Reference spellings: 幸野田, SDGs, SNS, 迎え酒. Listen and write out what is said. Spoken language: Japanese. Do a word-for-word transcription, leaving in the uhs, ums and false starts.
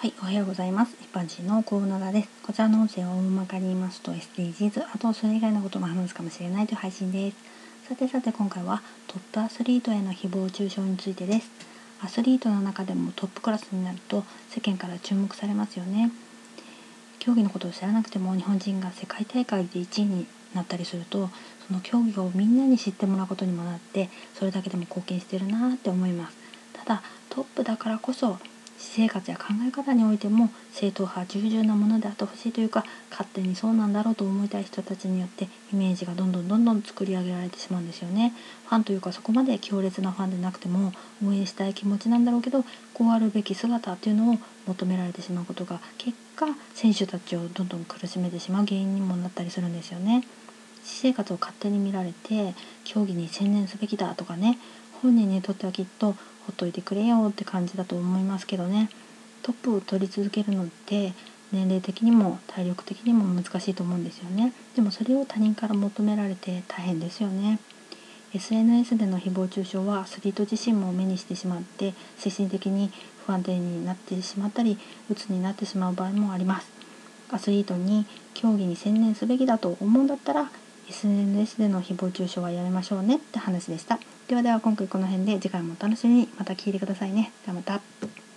はい、おはようございます。一般人の幸野田です。こちらの音声を大まかに言いますと エスディージーズ、あとそれ以外のことも話すかもしれないという配信です。さてさて今回はトップアスリートへの誹謗中傷についてです。アスリートの中でもトップクラスになると世間から注目されますよね。競技のことを知らなくても日本人が世界大会でいちいになったりすると、その競技をみんなに知ってもらうことにもなって、それだけでも貢献してるなって思います。ただトップだからこそ私生活や考え方においても正統派従順なものであってほしいというか、勝手にそうなんだろうと思いたい人たちによってイメージがどんどんどんどん作り上げられてしまうんですよね。ファンというかそこまで強烈なファンでなくても応援したい気持ちなんだろうけど、こうあるべき姿というのを求められてしまうことが、結果選手たちをどんどん苦しめてしまう原因にもなったりするんですよね。私生活を勝手に見られて競技に専念すべきだとかね、本人にとってはきっとほっといてくれよって感じだと思いますけどね。トップを取り続けるのって年齢的にも体力的にも難しいと思うんですよね。でもそれを他人から求められて大変ですよね。エスエヌエス での誹謗中傷はアスリート自身も目にしてしまって、精神的に不安定になってしまったり、鬱になってしまう場合もあります。アスリートに競技に専念すべきだと思うんだったら エスエヌエス での誹謗中傷はやめましょうねって話でした。ではでは今回この辺で、次回もお楽しみに。また聞いてくださいね。ではまた。